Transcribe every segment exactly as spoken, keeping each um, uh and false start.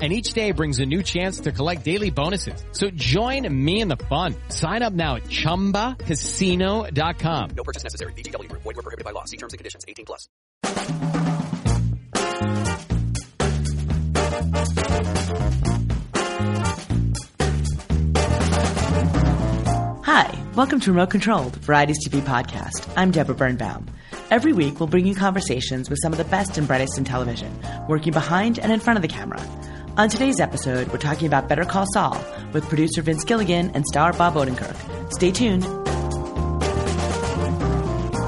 And each day brings a new chance to collect daily bonuses. So join me in the fun. Sign up now at chumba casino dot com. No purchase necessary. V G W. Void where prohibited by law. See terms and conditions. eighteen plus. Hi. Welcome to Remote Controlled, Variety's T V podcast. I'm Deborah Birnbaum. Every week, we'll bring you conversations with some of the best and brightest in television, working behind and in front of the camera. On today's episode, we're talking about Better Call Saul with producer Vince Gilligan and star Bob Odenkirk. Stay tuned.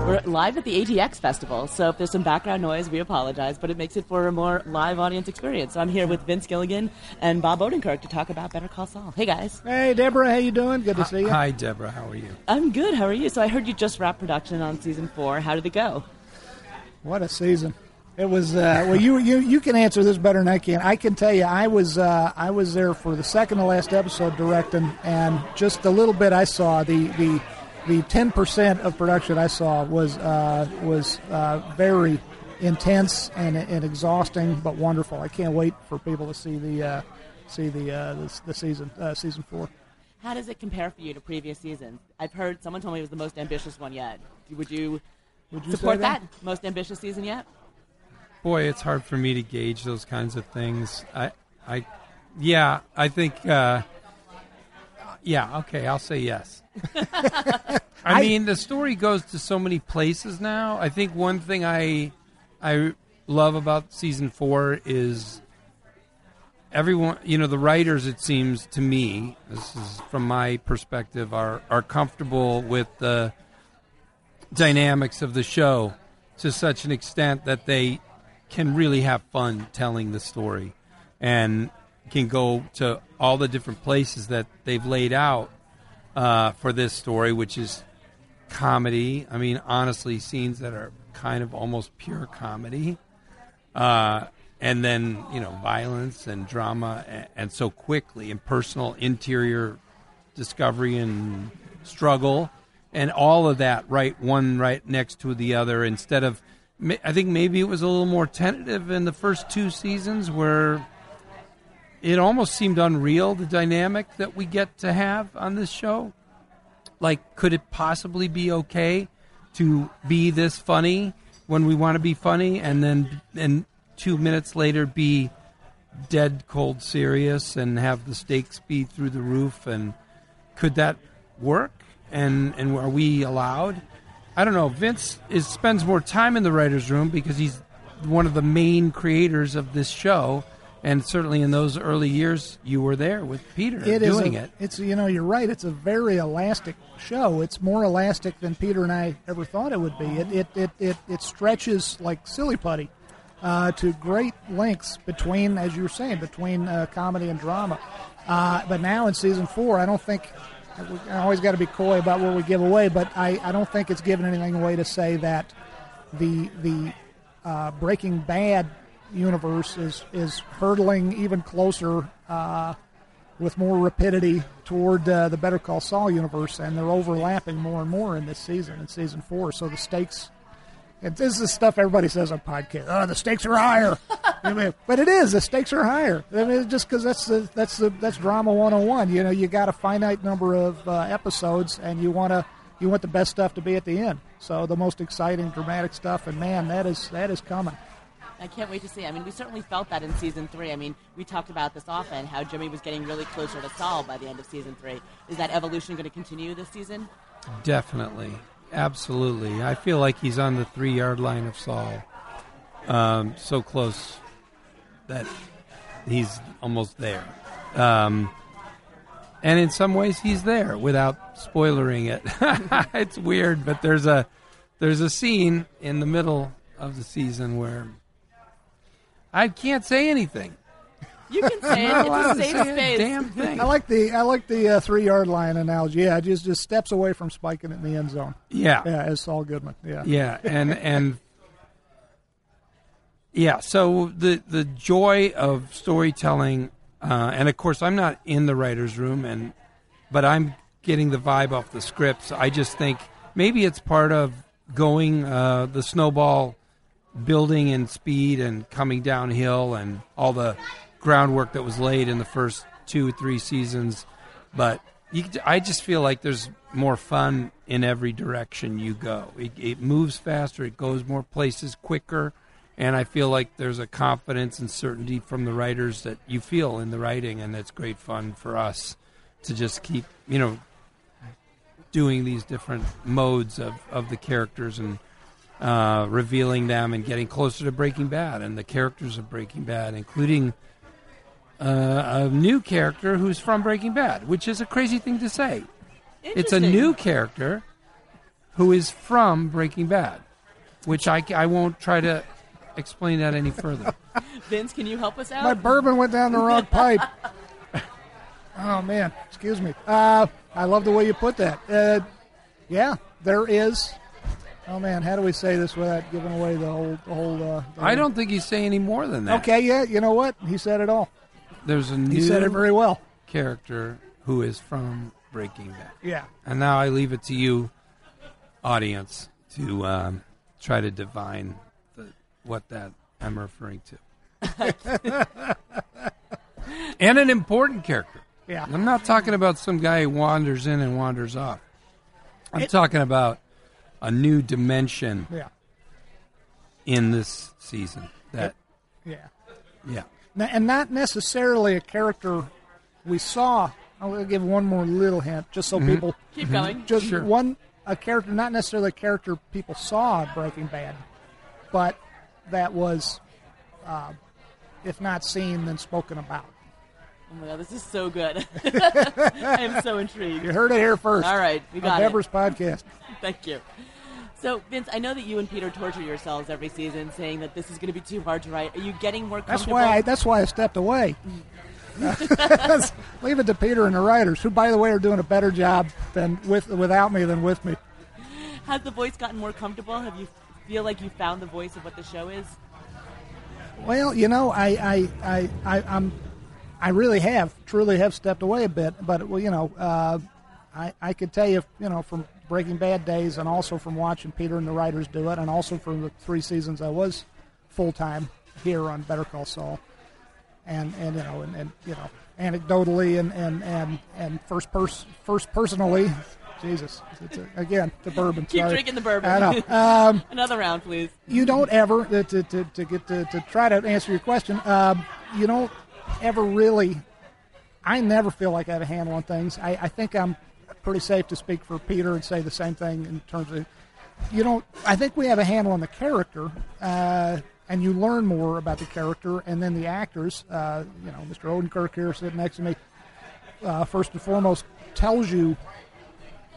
We're live at the A T X Festival, so if there's some background noise, we apologize, but it makes it for a more live audience experience. So I'm here with Vince Gilligan and Bob Odenkirk to talk about Better Call Saul. Hey, guys. Hey, Deborah. How you doing? Good to see you. Hi, Deborah. How are you? I'm good. How are you? So I heard you just wrapped production on season four. How did it go? What a season. It was, uh, well, you, you you can answer this better than I can. I can tell you, I was uh, I was there for the second to last episode directing, and just a little bit I saw, the the, the ten percent of production I saw was uh, was uh, very intense and and exhausting, but wonderful. I can't wait for people to see the uh, see the uh, the, the season uh, season four. How does it compare for you to previous seasons? I've heard someone told me it was the most ambitious one yet. Would you, Would you support that? that most ambitious season yet? Boy, it's hard for me to gauge those kinds of things. I, I, yeah, I think, uh, yeah, okay, I'll say yes. I, I mean, the story goes to so many places now. I think one thing I, I love about season four is everyone, you know, the writers, it seems to me, this is from my perspective, are, are comfortable with the dynamics of the show to such an extent that they can really have fun telling the story and can go to all the different places that they've laid out uh, for this story, which is comedy. I mean, honestly, scenes that are kind of almost pure comedy. Uh, and then, you know, violence and drama and, and so quickly, and personal interior discovery and struggle and all of that, right, one right next to the other, instead of, I think maybe it was a little more tentative in the first two seasons where it almost seemed unreal, the dynamic that we get to have on this show. Like, could it possibly be okay to be this funny when we want to be funny, and then and two minutes later be dead cold serious and have the stakes be through the roof? And could that work? And and are we allowed? I don't know. Vince is, spends more time in the writer's room because he's one of the main creators of this show. And certainly in those early years, you were there with Peter it doing is a, it. It's, you know, you're right. It's a very elastic show. It's more elastic than Peter and I ever thought it would be. It it it, it, it stretches like silly putty uh, to great lengths between, as you were saying, between uh, comedy and drama. Uh, but now in season four, I don't think... I always got to be coy about what we give away, but I, I don't think it's giving anything away to say that the the uh, Breaking Bad universe is, is hurtling even closer uh, with more rapidity toward uh, the Better Call Saul universe, and they're overlapping more and more in this season, in season four. So the stakes, and this is stuff everybody says on podcasts, oh, the stakes are higher. I mean, but it is. The stakes are higher. I mean, just because that's the, that's the, that's drama one oh one. You know, you got a finite number of uh, episodes, and you want to you want the best stuff to be at the end. So the most exciting, dramatic stuff, and man, that is that is coming. I can't wait to see. I mean, we certainly felt that in season three. I mean, we talked about this often, how Jimmy was getting really closer to Saul by the end of season three. Is that evolution going to continue this season? Definitely, absolutely. I feel like he's on the three-yard line of Saul, um, so close. That he's almost there. Um, and in some ways he's there without spoilering it. It's weird, but there's a there's a scene in the middle of the season where I can't say anything. You can say it. It's a safe space. Damn thing. I like the I like the uh, three yard line analogy. Yeah, just just steps away from spiking it in the end zone. Yeah. Yeah, as Saul Goodman. Yeah. Yeah, and and Yeah, so the the joy of storytelling, uh, and of course I'm not in the writer's room, and but I'm getting the vibe off the scripts. I just think maybe it's part of going uh, the snowball building in speed and coming downhill and all the groundwork that was laid in the first two, three seasons. But you, I just feel like there's more fun in every direction you go. It, it moves faster. It goes more places quicker. And I feel like there's a confidence and certainty from the writers that you feel in the writing, and it's great fun for us to just keep, you know, doing these different modes of, of the characters and uh, revealing them and getting closer to Breaking Bad and the characters of Breaking Bad, including uh, a new character who's from Breaking Bad, which is a crazy thing to say. It's a new character who is from Breaking Bad, which I, I won't try to explain that any further. Vince, can you help us out? My bourbon went down the wrong pipe. Oh, man. Excuse me. Uh, I love the way you put that. Uh, yeah, there is. Oh, man, how do we say this without giving away the whole... The whole uh, the I don't think you say any more than that. Okay, yeah, you know what? He said it all. There's a new... He said it very well. ...character who is from Breaking Bad. Yeah. And now I leave it to you, audience, to um, try to divine the, what that I'm referring to. And an important character. Yeah. I'm not talking about some guy who wanders in and wanders off. I'm it, talking about a new dimension yeah. in this season. That, it, yeah. Yeah. Now, and not necessarily a character we saw. I'll give one more little hint just so mm-hmm. people... Keep going. Just sure. one, a character, not necessarily a character people saw in Breaking Bad, but that was, uh, if not seen, then spoken about. Oh, my God, this is so good. I am so intrigued. You heard it here first. All right, we got it. Deborah's podcast. Thank you. So, Vince, I know that you and Peter torture yourselves every season saying that this is going to be too hard to write. Are you getting more comfortable? That's why I, that's why I stepped away. Leave it to Peter and the writers, who, by the way, are doing a better job than with without me than with me. Has the voice gotten more comfortable? Have you feel like you found the voice of what the show is? Well, you know, I, I, I, I I'm... I really have, truly have stepped away a bit, but, well, you know, uh, I, I could tell you, you know, from Breaking Bad days and also from watching Peter and the writers do it and also from the three seasons I was full-time here on Better Call Saul and, and you know, and, and you know, anecdotally and, and, and, and first, pers- first personally, Jesus, it's a, again, the bourbon. Keep sorry. Drinking the bourbon. I know. Um, Another round, please. You don't ever, to, to, to get to, to try to answer your question, um, you don't, ever really, I never feel like I have a handle on things. I, I think I'm pretty safe to speak for Peter and say the same thing in terms of, you don't, I think we have a handle on the character, uh, and you learn more about the character, and then the actors, uh, you know, Mister Odenkirk here sitting next to me, uh, first and foremost, tells you,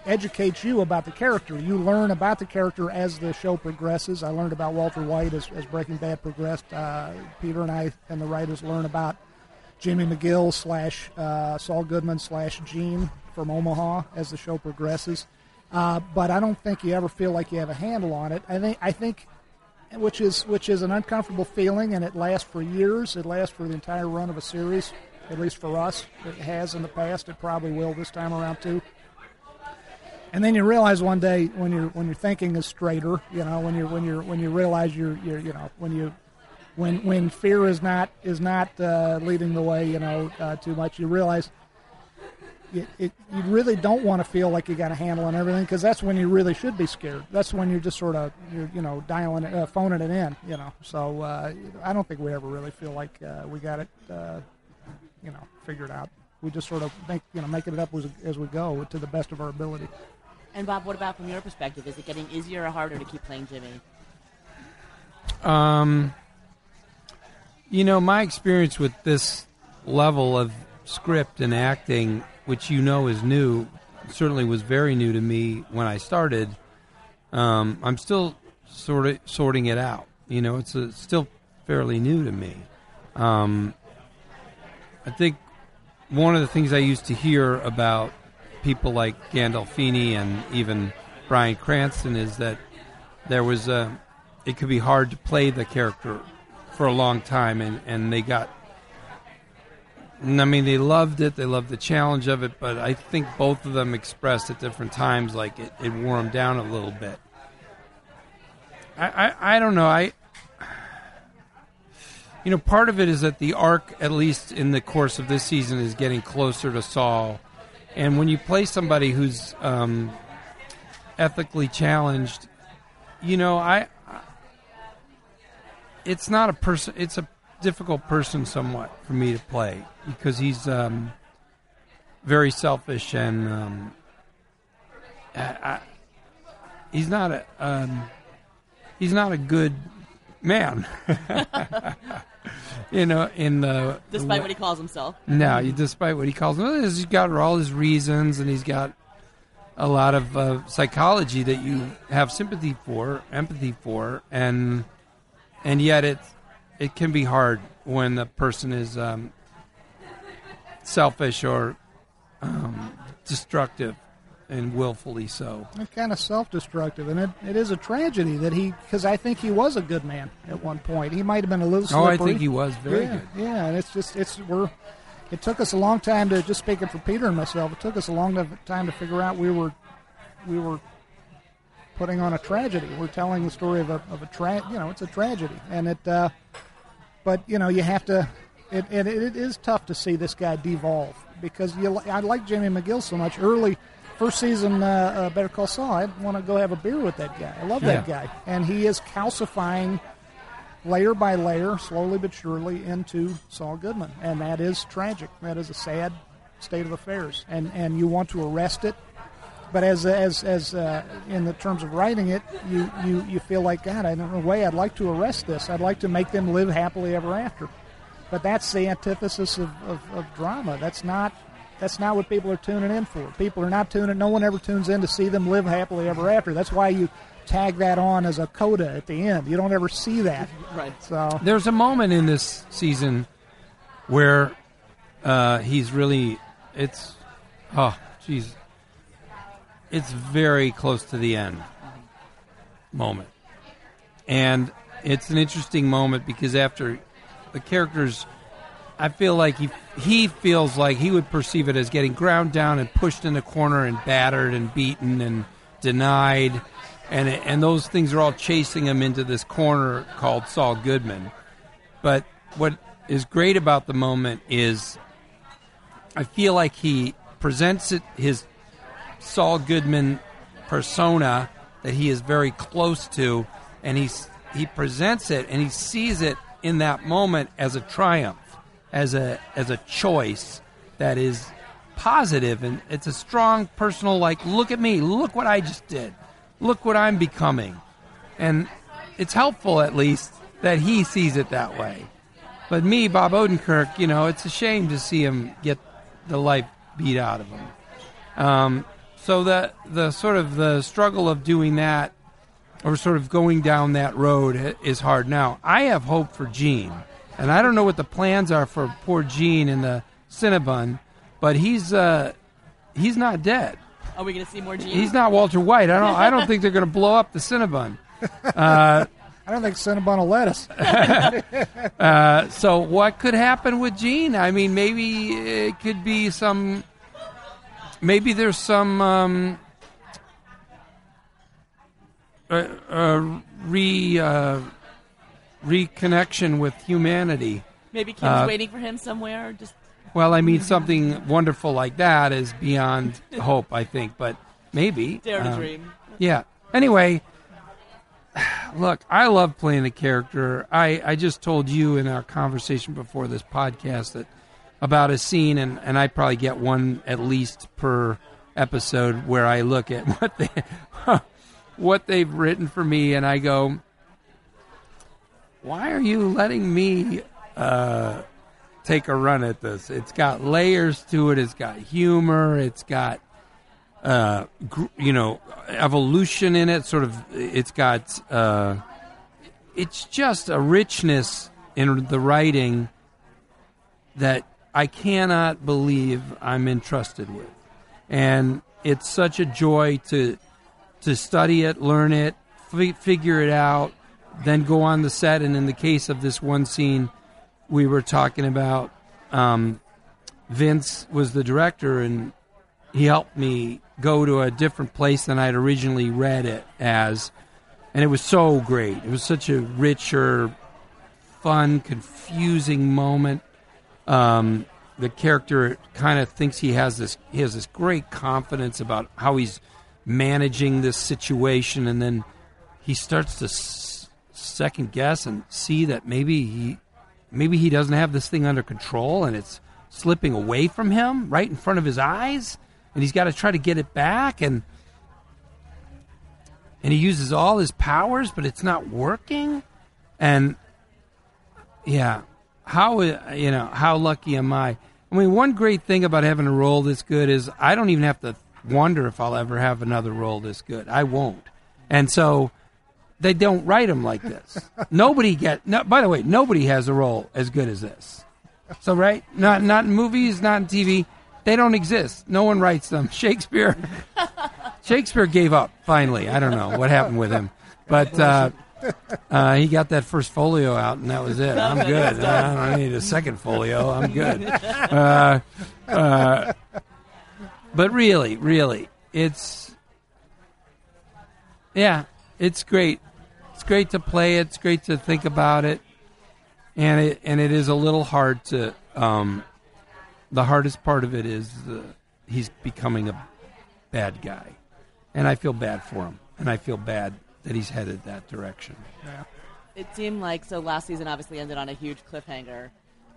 educates you about the character. You learn about the character as the show progresses. I learned about Walter White as, as Breaking Bad progressed. Uh, Peter and I and the writers learn about Jimmy McGill slash uh, Saul Goodman slash Gene from Omaha as the show progresses. Uh, but I don't think you ever feel like you have a handle on it. I think, I think, which is which is an uncomfortable feeling, and it lasts for years. It lasts for the entire run of a series, at least for us. It has in the past. It probably will this time around too. And then you realize one day when you're when your thinking is straighter, you know, when you when you when you realize you're, you're you know when you. When when fear is not is not uh, leading the way, you know, uh, too much, you realize it, it, you really don't want to feel like you got a handle on everything, because that's when you really should be scared. That's when you're just sort of you're, you know dialing it, uh, phoning it in, you know. So uh, I don't think we ever really feel like uh, we got it, uh, you know, figured out. We just sort of make you know making it up as, as we go to the best of our ability. And Bob, what about from your perspective? Is it getting easier or harder to keep playing Jimmy? Um. You know, my experience with this level of script and acting, which you know is new, certainly was very new to me when I started. Um, I'm still sort of sorting it out. You know, it's a, still fairly new to me. Um, I think one of the things I used to hear about people like Gandolfini and even Bryan Cranston is that there was a, it could be hard to play the character for a long time, and, and they got... I mean, they loved it. They loved the challenge of it, but I think both of them expressed at different times, like, it, it wore them down a little bit. I, I, I don't know. I... You know, part of it is that the arc, at least in the course of this season, is getting closer to Saul. And when you play somebody who's um, ethically challenged, you know, I, I it's not a person. It's a difficult person, somewhat, for me to play because he's um, very selfish and um, I, I, he's not a um, he's not a good man. You know, in the despite what he calls himself. No, despite what he calls himself, he's got all his reasons, and he's got a lot of uh, psychology that you have sympathy for, empathy for, and and yet it it can be hard when the person is um, selfish or um, destructive and willfully so. It's kind of self-destructive, and it, it is a tragedy that he, because I think he was a good man at one point. He might have been a little slippery. Oh, I think he was very yeah, good. Yeah, and it's just, it's we're, it took us a long time to, just speaking for Peter and myself, it took us a long time to figure out we were, we were putting on a tragedy. We're telling the story of a, of a tra, you know, it's a tragedy, and it, uh, but, you know, you have to, it, and it, it is tough to see this guy devolve, because you, I like Jimmy McGill so much early. First season, uh, uh, Better Call Saul, I'd want to go have a beer with that guy. I love that yeah. guy. And he is calcifying layer by layer, slowly but surely, into Saul Goodman. And that is tragic. That is a sad state of affairs. And and you want to arrest it. But as as as uh, in the terms of writing it, you, you, you feel like, God, I don't know, way I'd like to arrest this. I'd like to make them live happily ever after. But that's the antithesis of, of, of drama. That's not... That's not what people are tuning in for. People are not tuning. No one ever tunes in to see them live happily ever after. That's why you tag that on as a coda at the end. You don't ever see that. Right. So there's a moment in this season where uh, he's really. It's oh, jeez. It's very close to the end moment, and it's an interesting moment because after the characters. I feel like he he feels like he would perceive it as getting ground down and pushed in the corner and battered and beaten and denied. And and those things are all chasing him into this corner called Saul Goodman. But what is great about the moment is I feel like he presents it, his Saul Goodman persona that he is very close to, and he's, he presents it and he sees it in that moment as a triumph. As a as a choice that is positive, and it's a strong personal, like, look at me, look what I just did, look what I'm becoming, and it's helpful at least that he sees it that way. But me, Bob Odenkirk, you know, it's a shame to see him get the life beat out of him. Um, so the the sort of the struggle of doing that, or sort of going down that road, is hard. Now, I have hope for Gene. And I don't know what the plans are for poor Gene in the Cinnabon, but he's uh, he's not dead. Are we going to see more Gene? He's not Walter White. I don't. I don't think they're going to blow up the Cinnabon. Uh, I don't think Cinnabon will let us. uh, so what could happen with Gene? I mean, maybe it could be some. Maybe there's some um, uh, uh, re. Uh, reconnection with humanity. Maybe Kim's uh, waiting for him somewhere. Or just well, I mean, something wonderful like that is beyond hope, I think, but maybe. Dare to um, dream. Yeah. Anyway, look, I love playing a character. I, I just told you in our conversation before this podcast that about a scene, and, and I probably get one at least per episode where I look at what they, what they've written for me, and I go... Why are you letting me uh, take a run at this? It's got layers to it. It's got humor. It's got, uh, gr- you know, evolution in it. Sort of, it's got, uh, it's just a richness in the writing that I cannot believe I'm entrusted with. And it's such a joy to to study it, learn it, f- figure it out. then go on the set. And in the case of this one scene we were talking about, um, Vince was the director, and he helped me go to a different place than I'd originally read it as. And it was so great. It was such a richer, fun, confusing moment. Um, the character kind of thinks he has this, he has this great confidence about how he's managing this situation, and then he starts to s- second guess and see that maybe he, maybe he doesn't have this thing under control, and it's slipping away from him right in front of his eyes, and he's got to try to get it back, and and he uses all his powers, but it's not working. And yeah, how, you know, how lucky am I? I mean, one great thing about having a role this good is I don't even have to wonder if I'll ever have another role this good. I won't. And so they don't write them like this. Nobody get. No, by the way, nobody has a role as good as this. So right, not not in movies, not in T V. They don't exist. No one writes them. Shakespeare, Shakespeare gave up finally. I don't know what happened with him, but uh, uh, he got that first folio out, and that was it. I'm good. I don't need a second folio. I'm good. Uh, uh, but really, really, it's yeah, it's great. It's great to play it. It's great to think about it. And it and it is a little hard to. Um, the hardest part of it is the, he's becoming a bad guy, and I feel bad for him, and I feel bad that he's headed that direction. Yeah. It seemed like so. Last season obviously ended on a huge cliffhanger.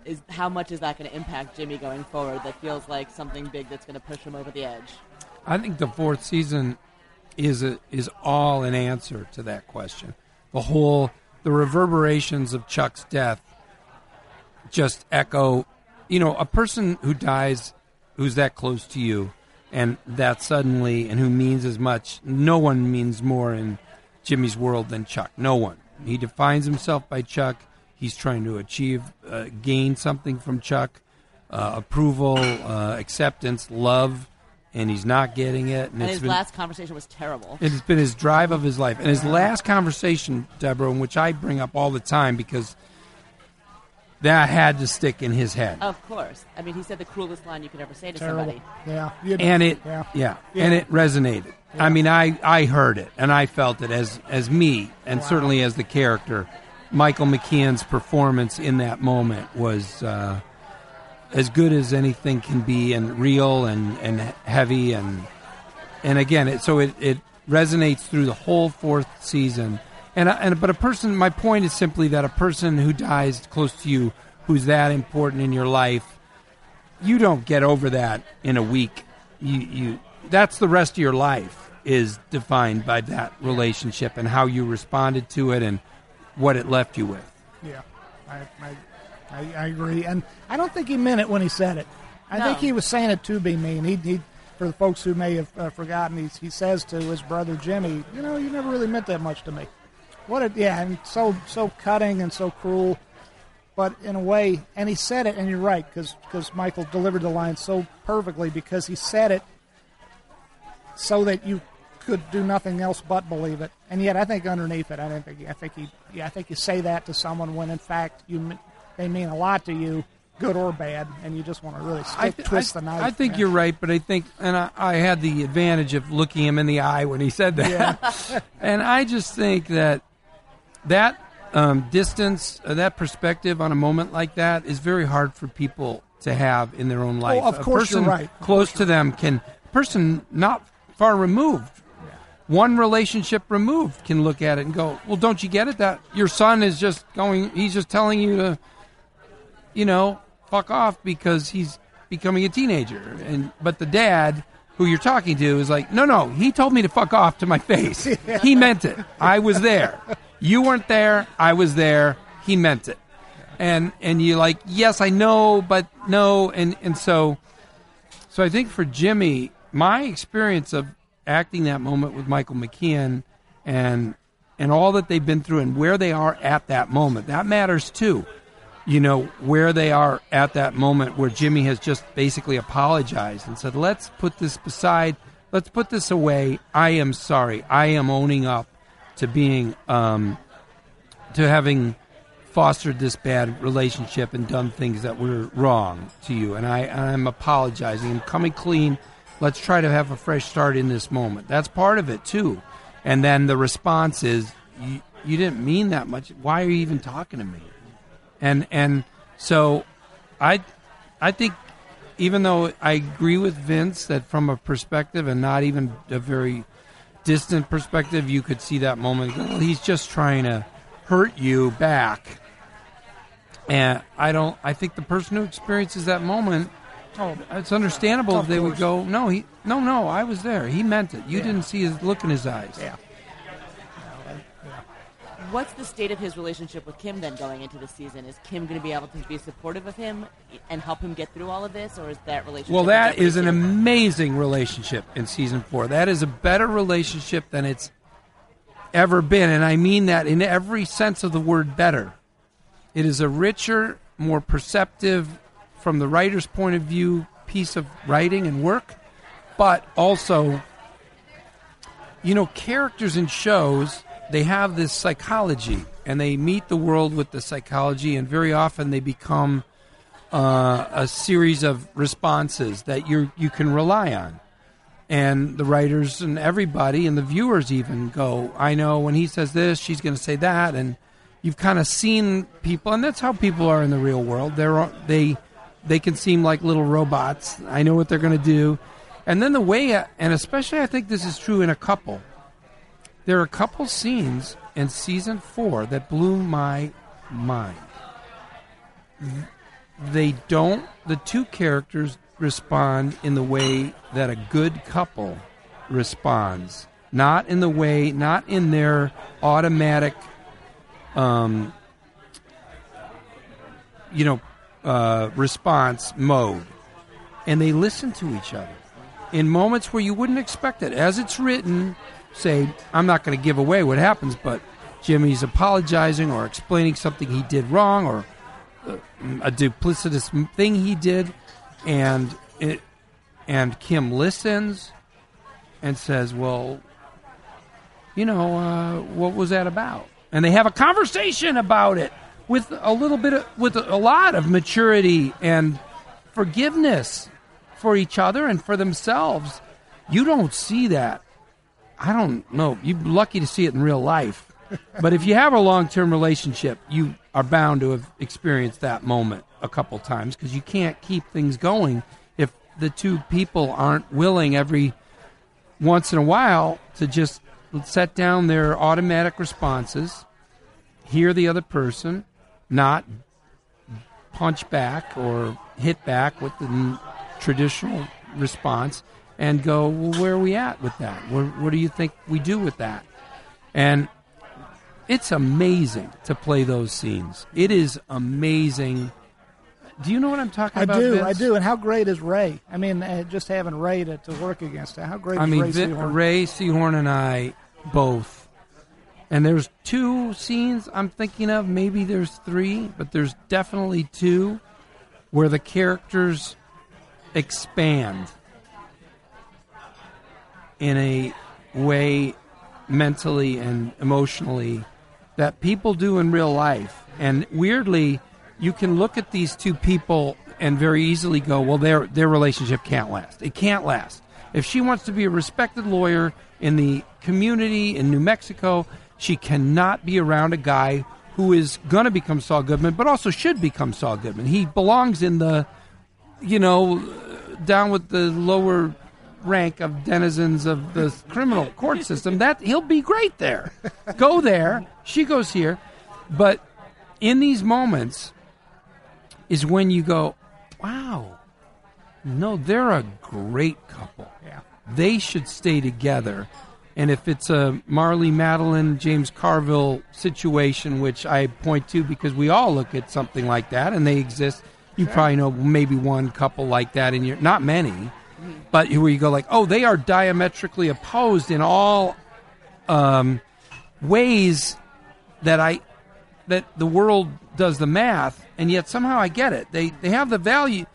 Is how much is that going to impact Jimmy going forward? That feels like something big that's going to push him over the edge. I think the fourth season is a, is all an answer to that question. The whole. The reverberations of Chuck's death just echo. You know, a person who dies who's that close to you and that suddenly and who means as much, no one means more in Jimmy's world than Chuck. No one. He defines himself by Chuck. He's trying to achieve, uh, gain something from Chuck, uh, approval, uh, acceptance, love, and he's not getting it. And, and his been, last conversation was terrible. It's been his drive of his life. And his last conversation, Deborah, which I bring up all the time because that had to stick in his head. Of course. I mean, he said the cruelest line you could ever say to terrible. Somebody. Yeah. You'd, and it yeah. Yeah. yeah. And it resonated. Yeah. I mean, I, I heard it, and I felt it as, as me, and wow. certainly as the character. Michael McKeon's performance in that moment was... Uh, as good as anything can be, and real and, and heavy and and again it, so it, it resonates through the whole fourth season. And and but a person, my point is simply that a person who dies close to you who's that important in your life, you don't get over that in a week. You you that's the rest of your life is defined by that relationship and how you responded to it and what it left you with. Yeah. I I I, I agree, and I don't think he meant it when he said it. I no. think he was saying it to be mean. He, he, for the folks who may have uh, forgotten, he, he says to his brother Jimmy, "You know, you never really meant that much to me." What a yeah, and so so cutting and so cruel, but in a way, and he said it, and you're right, because because Michael delivered the line so perfectly because he said it so that you could do nothing else but believe it. And yet, I think underneath it, I don't think I think he yeah, I think you say that to someone when in fact you. They mean a lot to you, good or bad, and you just want to really stick, th- twist th- the knife. I think man. You're right, but I think, and I, I had the advantage of looking him in the eye when he said that. Yeah. And I just think that that um, distance, uh, that perspective on a moment like that is very hard for people to have in their own life. Oh, of course you're right. Of close to them can, a person not far removed, yeah. one relationship removed can look at it and go, well, don't you get it? That your son is just going, he's just telling you to, you know, fuck off because he's becoming a teenager. And but the dad who you're talking to is like, no, no, he told me to fuck off to my face. Yeah. He meant it. I was there. You weren't there. I was there. He meant it. And and you're like, yes, I know, but no. And, and so, so I think for Jimmy, my experience of acting that moment with Michael McKeon and and all that they've been through and where they are at that moment, that matters too. You know, where they are at that moment where Jimmy has just basically apologized and said, let's put this beside, let's put this away. I am sorry. I am owning up to being um, to having fostered this bad relationship and done things that were wrong to you. And I, I'm apologizing. I'm coming clean. Let's try to have a fresh start in this moment. That's part of it, too. And then the response is, you, you didn't mean that much. Why are you even talking to me? And and so I I think, even though I agree with Vince that from a perspective, and not even a very distant perspective, you could see that moment, well, he's just trying to hurt you back. And I don't. I think the person who experiences that moment, oh, it's understandable uh, if they would go, no, he, no, no, I was there. He meant it. You yeah. didn't see his look in his eyes. Yeah. What's the state of his relationship with Kim then going into the season? Is Kim going to be able to be supportive of him and help him get through all of this, or is that relationship? Well, that is an amazing relationship in season four. That is a better relationship than it's ever been, and I mean that in every sense of the word better. It is a richer, more perceptive, from the writer's point of view, piece of writing and work, but also, you know, characters in shows, they have this psychology, and they meet the world with the psychology, and very often they become uh, a series of responses that you you can rely on. And the writers and everybody and the viewers even go, I know when he says this, she's going to say that, and you've kind of seen people, and that's how people are in the real world. They're they they can seem like little robots. I know what they're going to do, and then the way, and especially I think this is true in a couple. There are a couple scenes in season four that blew my mind. They don't, the two characters respond in the way that a good couple responds. Not in the way, not in their automatic, um, you know, uh, response mode. And they listen to each other in moments where you wouldn't expect it. As it's written, say, I'm not going to give away what happens, but Jimmy's apologizing or explaining something he did wrong or a duplicitous thing he did, and it, and Kim listens and says, well, you know, uh, what was that about? And they have a conversation about it with a little bit of, with a lot of maturity and forgiveness for each other and for themselves. You don't see that. I don't know. You're lucky to see it in real life. But if you have a long-term relationship, you are bound to have experienced that moment a couple times, because you can't keep things going if the two people aren't willing every once in a while to just set down their automatic responses, hear the other person, not punch back or hit back with the traditional response, and go, well, where are we at with that? What, what do you think we do with that? And it's amazing to play those scenes. It is amazing. Do you know what I'm talking I about, I do, Vince? I do. And how great is Ray? I mean, just having Ray to, to work against. How great I is mean, Ray Vin- Seehorn? Ray Seehorn and I both. And there's two scenes I'm thinking of. Maybe there's three, but there's definitely two where the characters expand in a way mentally and emotionally that people do in real life. And weirdly, you can look at these two people and very easily go, well, their their relationship can't last. It can't last. If she wants to be a respected lawyer in the community in New Mexico, she cannot be around a guy who is going to become Saul Goodman, but also should become Saul Goodman. He belongs in the, you know, down with the lower rank of denizens of the criminal court system, that he'll be great there. Go there. She goes here. But in these moments is when you go, wow, no, they're a great couple. Yeah. They should stay together. And if it's a Marley Matalin, James Carville situation, which I point to because we all look at something like that and they exist. You sure. probably know maybe one couple like that in your, not many. But where you go like, oh, they are diametrically opposed in all um, ways that I that the world does the math, and yet somehow I get it. They they have the value.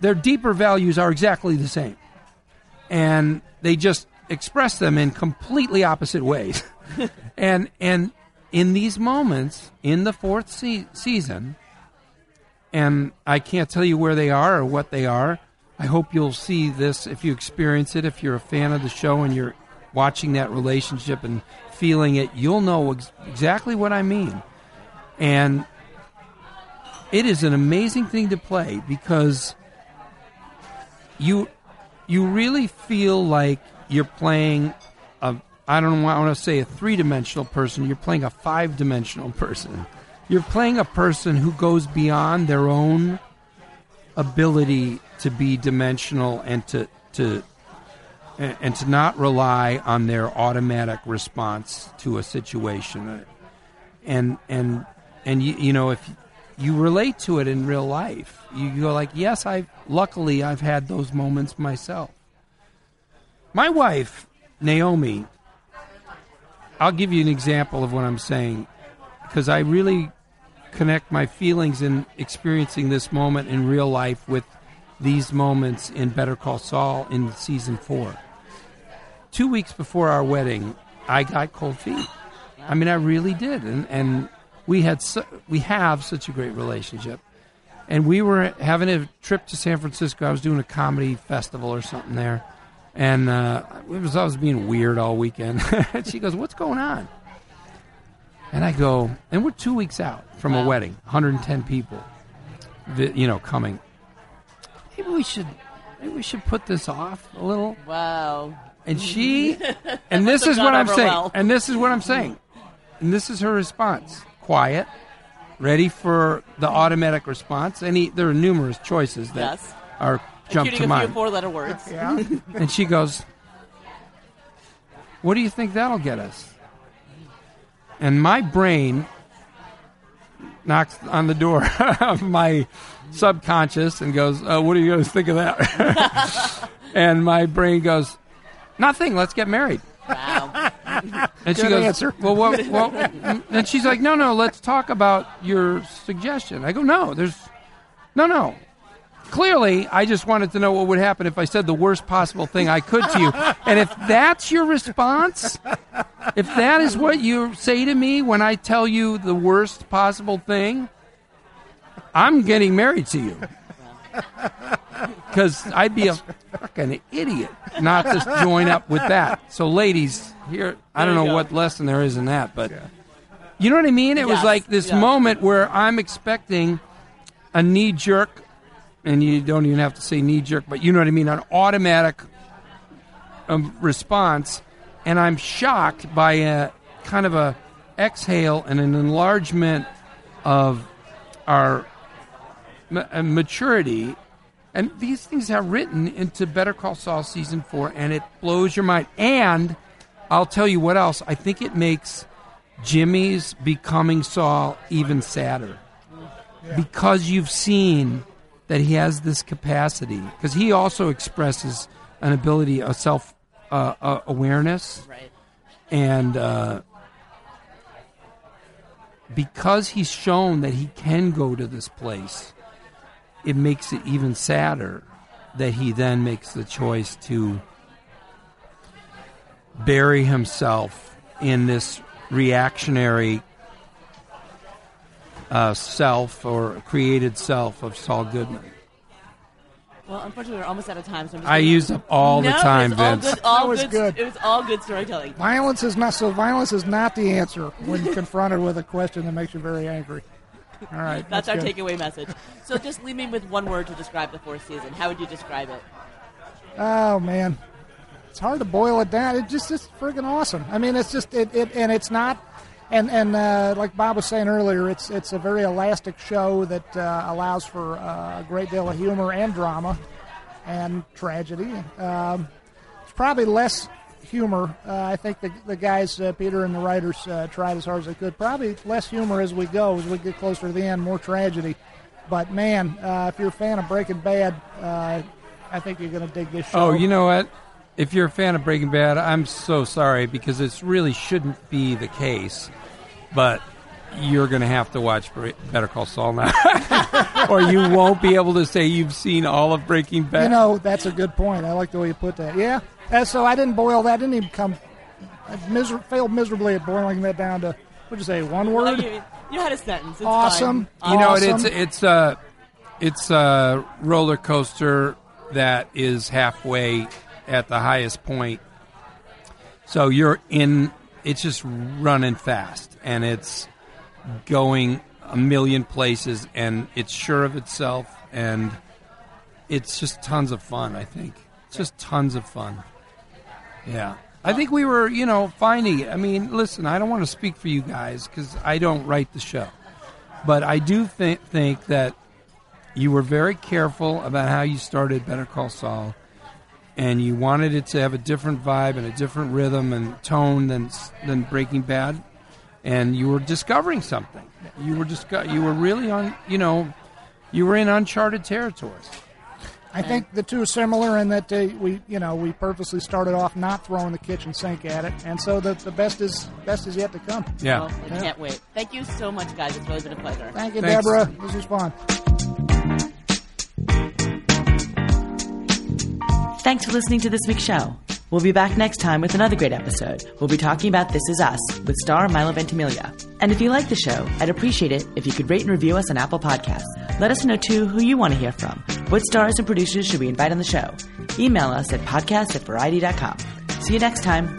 Their deeper values are exactly the same, and they just express them in completely opposite ways. and and in these moments in the fourth se- season, and I can't tell you where they are or what they are. I hope you'll see this if you experience it. If you're a fan of the show and you're watching that relationship and feeling it, you'll know ex- exactly what I mean. And it is an amazing thing to play because you you really feel like you're playing a, I don't want to say a three-dimensional person, you're playing a five-dimensional person. You're playing a person who goes beyond their own ability to be dimensional and to to and, and to not rely on their automatic response to a situation. And and and you, you know, if you relate to it in real life, you go like, yes, I luckily I've had those moments myself. My wife, Naomi, I'll give you an example of what I'm saying, because I really connect my feelings in experiencing this moment in real life with these moments in Better Call Saul in season four. Two weeks before our wedding, I got cold feet. I mean, I really did. And, and we had su- we have such a great relationship. And we were having a trip to San Francisco. I was doing a comedy festival or something there. And uh, it was, I was being weird all weekend. And she goes, "What's going on?" And I go, and we're two weeks out from wow. a wedding, one hundred ten people, you know, coming. Maybe we should, maybe we should put this off a little. Wow. And she, and this is what I'm saying, well. and this is what I'm saying, and this is her response: quiet, ready for the automatic response. Any, there are numerous choices that yes. are jump to mind. A few four-letter words. Yeah. And she goes, "What do you think that'll get us?" And my brain knocks on the door of my subconscious and goes, "Oh, what do you guys think of that?" And my brain goes, "Nothing. Let's get married." Wow. And Good she goes, answer. "Well, what?" Well, and she's like, "No, no. Let's talk about your suggestion." I go, "No. There's no, no. Clearly, I just wanted to know what would happen if I said the worst possible thing I could to you. And if that's your response, if that is what you say to me when I tell you the worst possible thing, I'm getting married to you. Because I'd be a fucking idiot not to join up with that." So, ladies, here, I don't know go. what lesson there is in that, but yeah. you know what I mean? It yes. was like this yeah. moment where I'm expecting a knee-jerk, and you don't even have to say knee-jerk, but you know what I mean, an automatic um, response, and I'm shocked by a kind of a exhale and an enlargement of our ma- maturity. And these things are written into Better Call Saul Season four, and it blows your mind. And I'll tell you what else. I think it makes Jimmy's becoming Saul even sadder, yeah. because you've seen that he has this capacity, because he also expresses an ability of self uh, uh, awareness, right. and uh, because he's shown that he can go to this place, it makes it even sadder that he then makes the choice to bury himself in this reactionary Uh, self or created self of Saul Goodman. Well, unfortunately, we're almost out of time. So I'm just I used up all no, the time, all Vince. Good, all that was good, good. It was all good storytelling. Violence is not so. Violence is not the answer when confronted with a question that makes you very angry. All right, that's, that's our good. takeaway message. So, just leave me with one word to describe the fourth season. How would you describe it? Oh man, it's hard to boil it down. It just it's friggin' awesome. I mean, it's just it, it and it's not. And and uh, like Bob was saying earlier, it's it's a very elastic show that uh, allows for uh, a great deal of humor and drama and tragedy. Um, it's probably less humor. Uh, I think the the guys, uh, Peter and the writers, uh, tried as hard as they could. Probably less humor as we go, as we get closer to the end, more tragedy. But, man, uh, if you're a fan of Breaking Bad, uh, I think you're going to dig this show. Oh, you know what? If you're a fan of Breaking Bad, I'm so sorry, because it really shouldn't be the case, but you're going to have to watch Better Call Saul now, or you won't be able to say you've seen all of Breaking Bad. You know, that's a good point. I like the way you put that. Yeah. And so I didn't boil that. I didn't even come. I miser- failed miserably at boiling that down to What'd you say? One word? You, you had a sentence. It's awesome. Fine. You know, awesome. it's it's a uh, it's a uh, roller coaster that is halfway at the highest point. So you're in. It's just running fast, and it's going a million places, and it's sure of itself, and it's just tons of fun. I think it's just tons of fun. Yeah. I think we were, you know, finding. I mean, listen, I don't want to speak for you guys because I don't write the show. But I do th- think that you were very careful about how you started Better Call Saul. And you wanted it to have a different vibe and a different rhythm and tone than than Breaking Bad. And you were discovering something. You were disco- You were really on, you know, you were in uncharted territories. I think the two are similar in that uh, we, you know, we purposely started off not throwing the kitchen sink at it, and so the the best is best is yet to come. Yeah, well, I yeah. can't wait. Thank you so much, guys. It's always been a pleasure. Thank you, Thanks. Deborah. This was fun. Thanks for listening to this week's show. We'll be back next time with another great episode. We'll be talking about This Is Us with star Milo Ventimiglia. And if you like the show, I'd appreciate it if you could rate and review us on Apple Podcasts. Let us know, too, who you want to hear from. What stars and producers should we invite on the show? Email us at podcast at variety dot com. See you next time.